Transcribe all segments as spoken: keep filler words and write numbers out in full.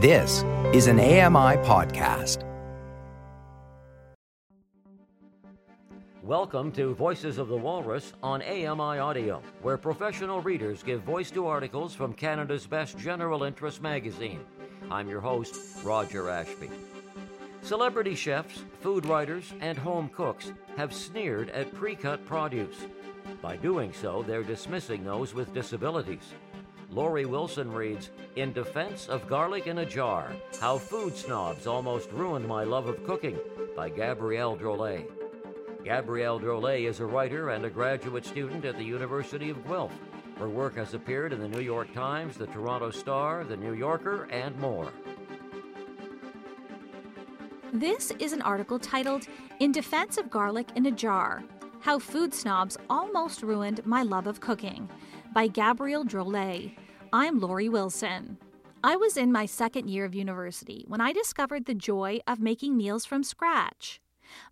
This is an A M I podcast. Welcome to Voices of the Walrus on A M I Audio, where professional readers give voice to articles from Canada's best general interest magazine. I'm your host, Roger Ashby. Celebrity chefs, food writers, and home cooks have sneered at pre-cut produce. By doing so, they're dismissing those with disabilities. Lori Wilson reads, "In Defense of Garlic in a Jar, How Food Snobs Almost Ruined My Love of Cooking," by Gabrielle Drolet. Gabrielle Drolet is a writer and a graduate student at the University of Guelph. Her work has appeared in the New York Times, the Toronto Star, the New Yorker, and more. This is an article titled, "In Defense of Garlic in a Jar, How Food Snobs Almost Ruined My Love of Cooking," by Gabrielle Drolet. I'm Lori Wilson. I was in my second year of university when I discovered the joy of making meals from scratch.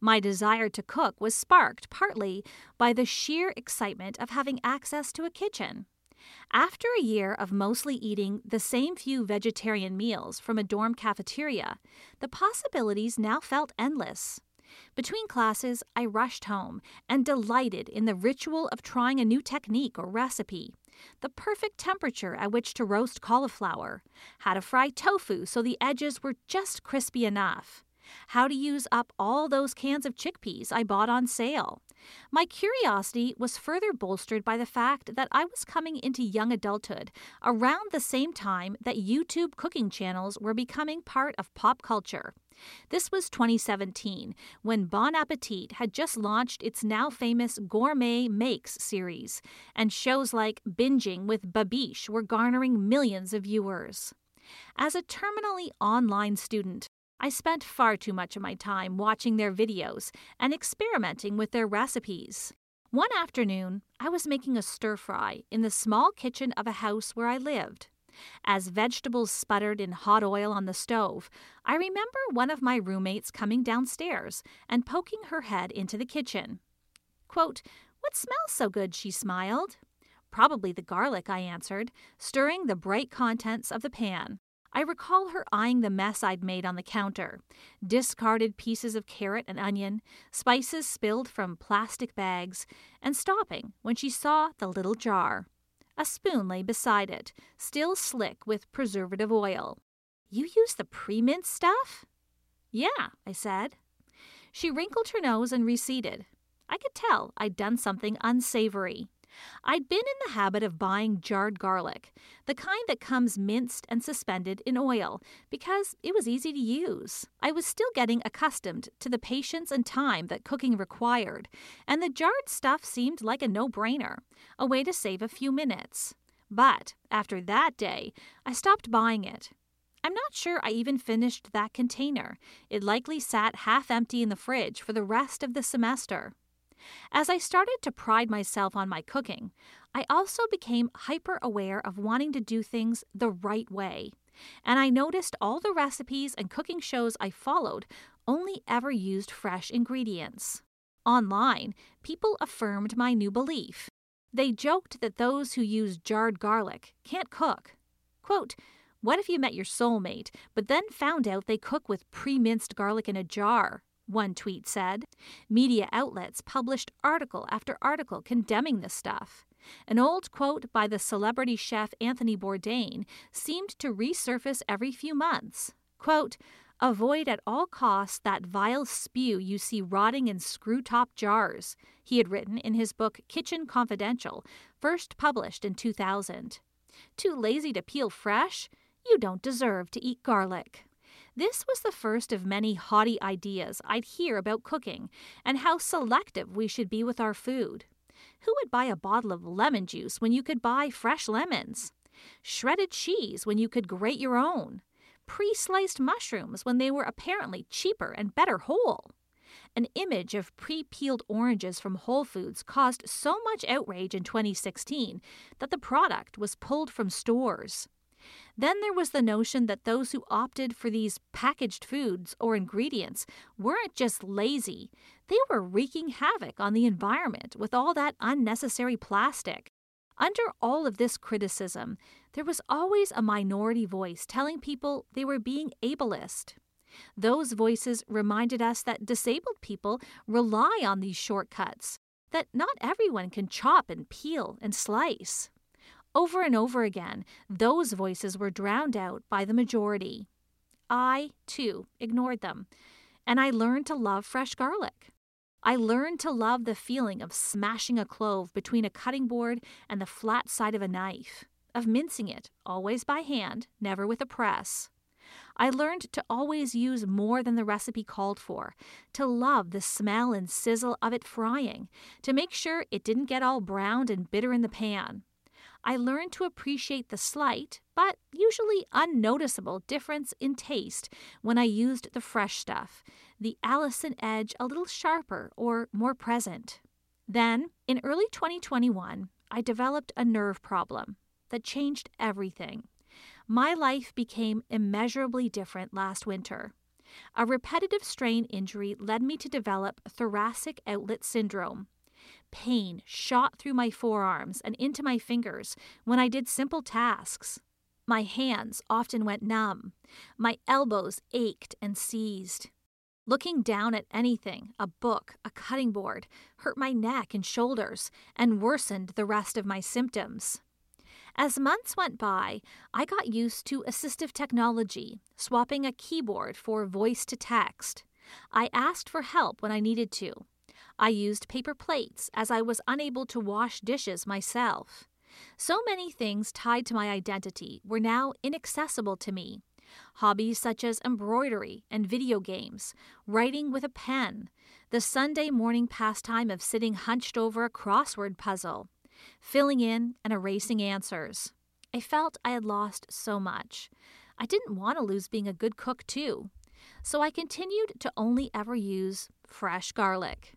My desire to cook was sparked partly by the sheer excitement of having access to a kitchen. After a year of mostly eating the same few vegetarian meals from a dorm cafeteria, the possibilities now felt endless. Between classes, I rushed home and delighted in the ritual of trying a new technique or recipe, the perfect temperature at which to roast cauliflower, how to fry tofu so the edges were just crispy enough, how to use up all those cans of chickpeas I bought on sale. My curiosity was further bolstered by the fact that I was coming into young adulthood around the same time that YouTube cooking channels were becoming part of pop culture. This was twenty seventeen, when Bon Appetit had just launched its now-famous Gourmet Makes series, and shows like Binging with Babish were garnering millions of viewers. As a terminally online student, I spent far too much of my time watching their videos and experimenting with their recipes. One afternoon, I was making a stir-fry in the small kitchen of a house where I lived. As vegetables sputtered in hot oil on the stove, I remember one of my roommates coming downstairs and poking her head into the kitchen. Quote, "What smells so good?" she smiled. "Probably the garlic," I answered, stirring the bright contents of the pan. I recall her eyeing the mess I'd made on the counter, discarded pieces of carrot and onion, spices spilled from plastic bags, and stopping when she saw the little jar. A spoon lay beside it, still slick with preservative oil. "You use the pre-minced stuff?" "Yeah," I said. She wrinkled her nose and receded. I could tell I'd done something unsavory. I'd been in the habit of buying jarred garlic, the kind that comes minced and suspended in oil, because it was easy to use. I was still getting accustomed to the patience and time that cooking required, and the jarred stuff seemed like a no-brainer, a way to save a few minutes. But after that day, I stopped buying it. I'm not sure I even finished that container. It likely sat half empty in the fridge for the rest of the semester. As I started to pride myself on my cooking, I also became hyper-aware of wanting to do things the right way, and I noticed all the recipes and cooking shows I followed only ever used fresh ingredients. Online, people affirmed my new belief. They joked that those who use jarred garlic can't cook. Quote, "What if you met your soulmate, but then found out they cook with pre-minced garlic in a jar?" one tweet said. Media outlets published article after article condemning this stuff. An old quote by the celebrity chef Anthony Bourdain seemed to resurface every few months. Quote, "Avoid at all costs that vile spew you see rotting in screw-top jars," he had written in his book Kitchen Confidential, first published in two thousand. "Too lazy to peel fresh? You don't deserve to eat garlic." This was the first of many haughty ideas I'd hear about cooking and how selective we should be with our food. Who would buy a bottle of lemon juice when you could buy fresh lemons? Shredded cheese when you could grate your own? Pre-sliced mushrooms when they were apparently cheaper and better whole? An image of pre-peeled oranges from Whole Foods caused so much outrage in twenty sixteen that the product was pulled from stores. Then there was the notion that those who opted for these packaged foods or ingredients weren't just lazy. They were wreaking havoc on the environment with all that unnecessary plastic. Under all of this criticism, there was always a minority voice telling people they were being ableist. Those voices reminded us that disabled people rely on these shortcuts, that not everyone can chop and peel and slice. Over and over again, those voices were drowned out by the majority. I, too, ignored them, and I learned to love fresh garlic. I learned to love the feeling of smashing a clove between a cutting board and the flat side of a knife, of mincing it, always by hand, never with a press. I learned to always use more than the recipe called for, to love the smell and sizzle of it frying, to make sure it didn't get all browned and bitter in the pan. I learned to appreciate the slight, but usually unnoticeable, difference in taste when I used the fresh stuff, the Allison edge a little sharper or more present. Then, in early twenty twenty-one, I developed a nerve problem that changed everything. My life became immeasurably different last winter. A repetitive strain injury led me to develop thoracic outlet syndrome. Pain shot through my forearms and into my fingers when I did simple tasks. My hands often went numb. My elbows ached and seized. Looking down at anything, a book, a cutting board, hurt my neck and shoulders and worsened the rest of my symptoms. As months went by, I got used to assistive technology, swapping a keyboard for voice to text. I asked for help when I needed to. I used paper plates as I was unable to wash dishes myself. So many things tied to my identity were now inaccessible to me. Hobbies such as embroidery and video games, writing with a pen, the Sunday morning pastime of sitting hunched over a crossword puzzle, filling in and erasing answers. I felt I had lost so much. I didn't want to lose being a good cook too. So I continued to only ever use fresh garlic.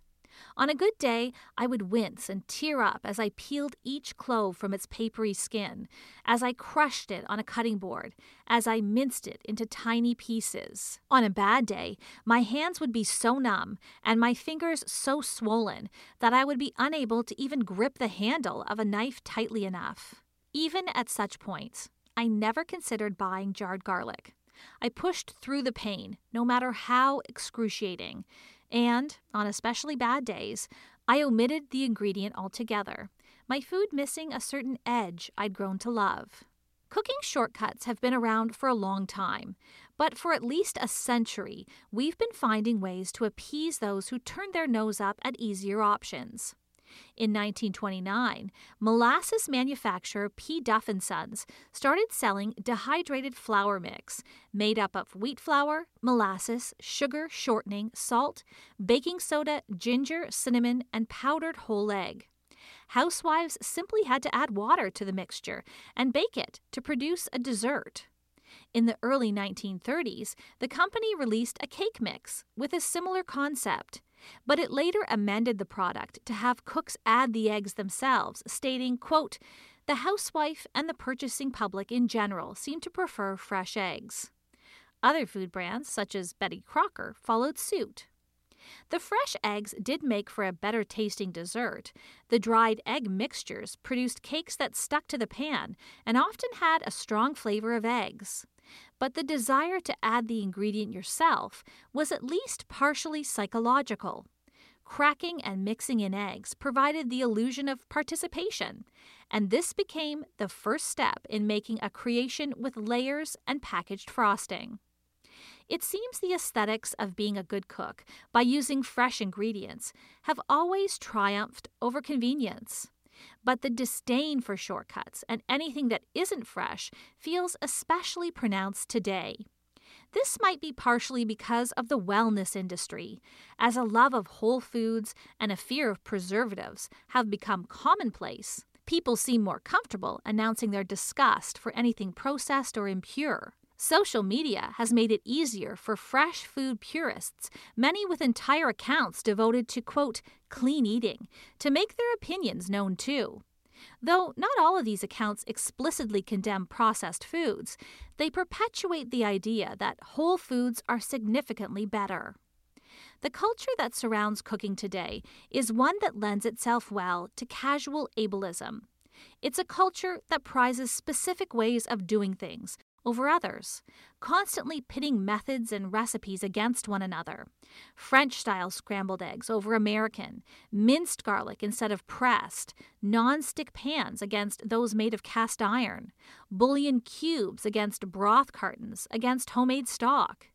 On a good day, I would wince and tear up as I peeled each clove from its papery skin, as I crushed it on a cutting board, as I minced it into tiny pieces. On a bad day, my hands would be so numb and my fingers so swollen that I would be unable to even grip the handle of a knife tightly enough. Even at such points, I never considered buying jarred garlic. I pushed through the pain, no matter how excruciating. And, on especially bad days, I omitted the ingredient altogether, my food missing a certain edge I'd grown to love. Cooking shortcuts have been around for a long time, but for at least a century, we've been finding ways to appease those who turn their nose up at easier options. In nineteen twenty-nine, molasses manufacturer P. Duff and Sons started selling dehydrated flour mix made up of wheat flour, molasses, sugar, shortening, salt, baking soda, ginger, cinnamon, and powdered whole egg. Housewives simply had to add water to the mixture and bake it to produce a dessert. In the early nineteen thirties, the company released a cake mix with a similar concept, but it later amended the product to have cooks add the eggs themselves, stating, quote, "The housewife and the purchasing public in general seem to prefer fresh eggs." Other food brands, such as Betty Crocker, followed suit. The fresh eggs did make for a better tasting dessert. The dried egg mixtures produced cakes that stuck to the pan and often had a strong flavor of eggs. But the desire to add the ingredient yourself was at least partially psychological. Cracking and mixing in eggs provided the illusion of participation, and this became the first step in making a creation with layers and packaged frosting. It seems the aesthetics of being a good cook by using fresh ingredients have always triumphed over convenience. But the disdain for shortcuts and anything that isn't fresh feels especially pronounced today. This might be partially because of the wellness industry, as a love of whole foods and a fear of preservatives have become commonplace. People seem more comfortable announcing their disgust for anything processed or impure. Social media has made it easier for fresh food purists, many with entire accounts devoted to, quote, clean eating, to make their opinions known too. Though not all of these accounts explicitly condemn processed foods, they perpetuate the idea that whole foods are significantly better. The culture that surrounds cooking today is one that lends itself well to casual ableism. It's a culture that prizes specific ways of doing things over others, constantly pitting methods and recipes against one another. French-style scrambled eggs over American, minced garlic instead of pressed, non-stick pans against those made of cast iron, bouillon cubes against broth cartons, against homemade stock.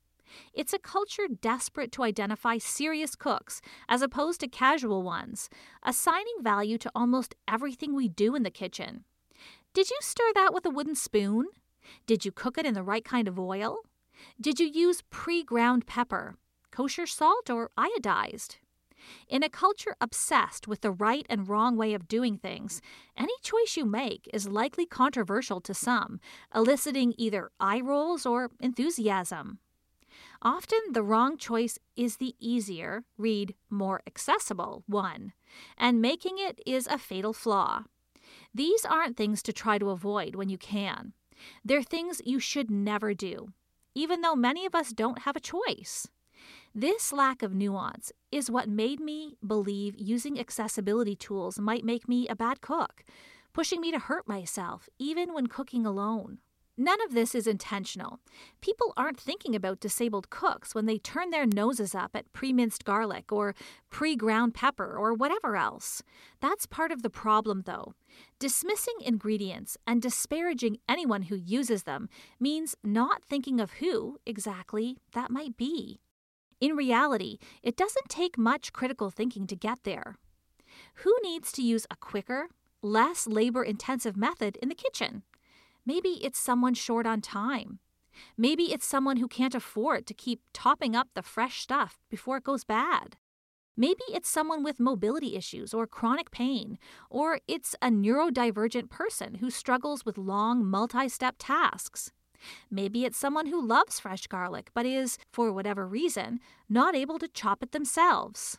It's a culture desperate to identify serious cooks as opposed to casual ones, assigning value to almost everything we do in the kitchen. Did you stir that with a wooden spoon? Did you cook it in the right kind of oil? Did you use pre-ground pepper, kosher salt, or iodized? In a culture obsessed with the right and wrong way of doing things, any choice you make is likely controversial to some, eliciting either eye rolls or enthusiasm. Often the wrong choice is the easier, read more accessible, one, and making it is a fatal flaw. These aren't things to try to avoid when you can. They're things you should never do, even though many of us don't have a choice. This lack of nuance is what made me believe using accessibility tools might make me a bad cook, pushing me to hurt myself even when cooking alone. None of this is intentional. People aren't thinking about disabled cooks when they turn their noses up at pre-minced garlic or pre-ground pepper or whatever else. That's part of the problem, though. Dismissing ingredients and disparaging anyone who uses them means not thinking of who exactly that might be. In reality, it doesn't take much critical thinking to get there. Who needs to use a quicker, less labor-intensive method in the kitchen? Maybe it's someone short on time. Maybe it's someone who can't afford to keep topping up the fresh stuff before it goes bad. Maybe it's someone with mobility issues or chronic pain, or it's a neurodivergent person who struggles with long, multi-step tasks. Maybe it's someone who loves fresh garlic but is, for whatever reason, not able to chop it themselves.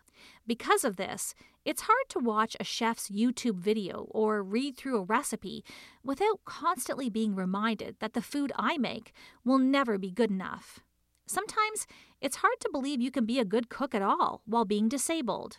Because of this, it's hard to watch a chef's YouTube video or read through a recipe without constantly being reminded that the food I make will never be good enough. Sometimes it's hard to believe you can be a good cook at all while being disabled.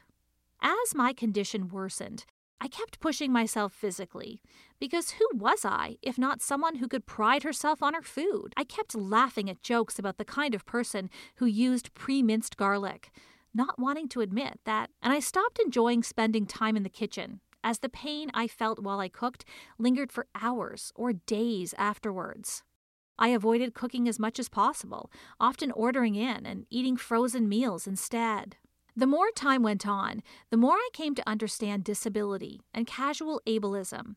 As my condition worsened, I kept pushing myself physically, because who was I if not someone who could pride herself on her food? I kept laughing at jokes about the kind of person who used pre-minced garlic, not wanting to admit that, and I stopped enjoying spending time in the kitchen, as the pain I felt while I cooked lingered for hours or days afterwards. I avoided cooking as much as possible, often ordering in and eating frozen meals instead. The more time went on, the more I came to understand disability and casual ableism.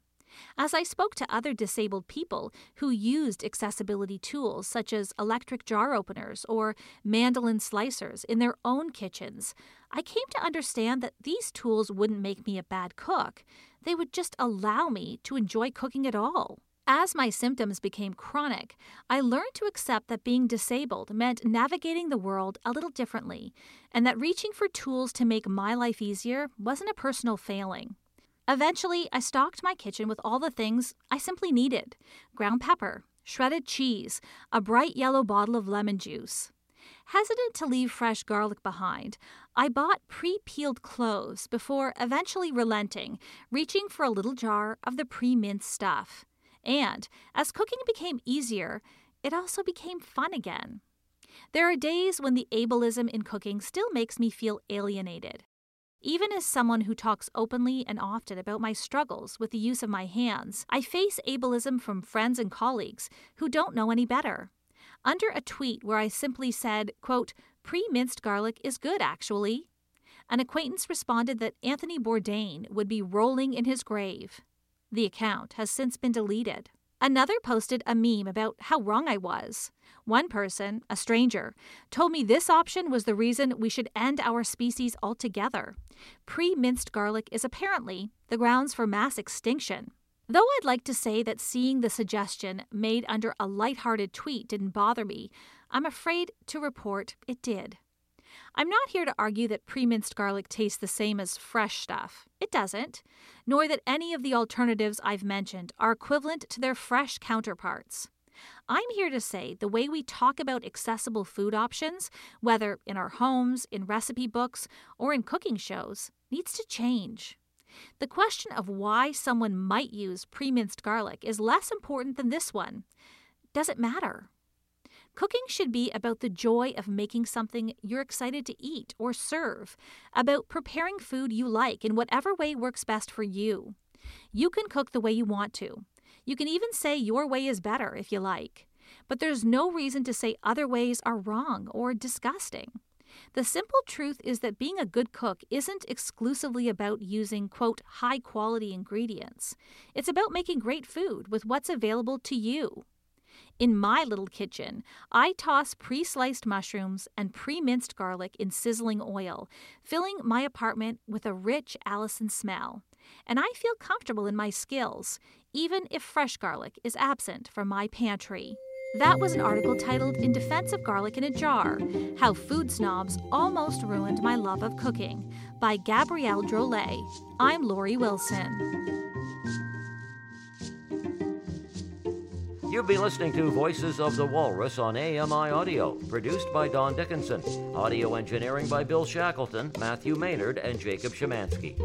As I spoke to other disabled people who used accessibility tools such as electric jar openers or mandolin slicers in their own kitchens, I came to understand that these tools wouldn't make me a bad cook. They would just allow me to enjoy cooking at all. As my symptoms became chronic, I learned to accept that being disabled meant navigating the world a little differently, and that reaching for tools to make my life easier wasn't a personal failing. Eventually, I stocked my kitchen with all the things I simply needed: ground pepper, shredded cheese, a bright yellow bottle of lemon juice. Hesitant to leave fresh garlic behind, I bought pre-peeled cloves before eventually relenting, reaching for a little jar of the pre-minced stuff. And as cooking became easier, it also became fun again. There are days when the ableism in cooking still makes me feel alienated. Even as someone who talks openly and often about my struggles with the use of my hands, I face ableism from friends and colleagues who don't know any better. Under a tweet where I simply said, quote, "Pre-minced garlic is good, actually," an acquaintance responded that Anthony Bourdain would be rolling in his grave. The account has since been deleted. Another posted a meme about how wrong I was. One person, a stranger, told me this option was the reason we should end our species altogether. Pre-minced garlic is apparently the grounds for mass extinction. Though I'd like to say that seeing the suggestion made under a lighthearted tweet didn't bother me, I'm afraid to report it did. I'm not here to argue that pre-minced garlic tastes the same as fresh stuff. It doesn't. Nor that any of the alternatives I've mentioned are equivalent to their fresh counterparts. I'm here to say the way we talk about accessible food options, whether in our homes, in recipe books, or in cooking shows, needs to change. The question of why someone might use pre-minced garlic is less important than this one. Does it matter? Cooking should be about the joy of making something you're excited to eat or serve, about preparing food you like in whatever way works best for you. You can cook the way you want to. You can even say your way is better if you like. But there's no reason to say other ways are wrong or disgusting. The simple truth is that being a good cook isn't exclusively about using, quote, high-quality ingredients. It's about making great food with what's available to you. In my little kitchen, I toss pre-sliced mushrooms and pre-minced garlic in sizzling oil, filling my apartment with a rich Allison smell. And I feel comfortable in my skills, even if fresh garlic is absent from my pantry. That was an article titled In Defense of Garlic in a Jar, How Food Snobs Almost Ruined My Love of Cooking, by Gabrielle Drolet. I'm Lori Wilson. You've been listening to Voices of the Walrus on A M I Audio, produced by Don Dickinson. Audio engineering by Bill Shackleton, Matthew Maynard, and Jacob Szymanski.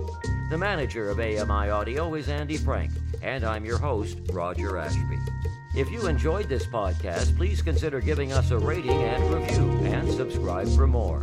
The manager of A M I Audio is Andy Frank, and I'm your host, Roger Ashby. If you enjoyed this podcast, please consider giving us a rating and review, and subscribe for more.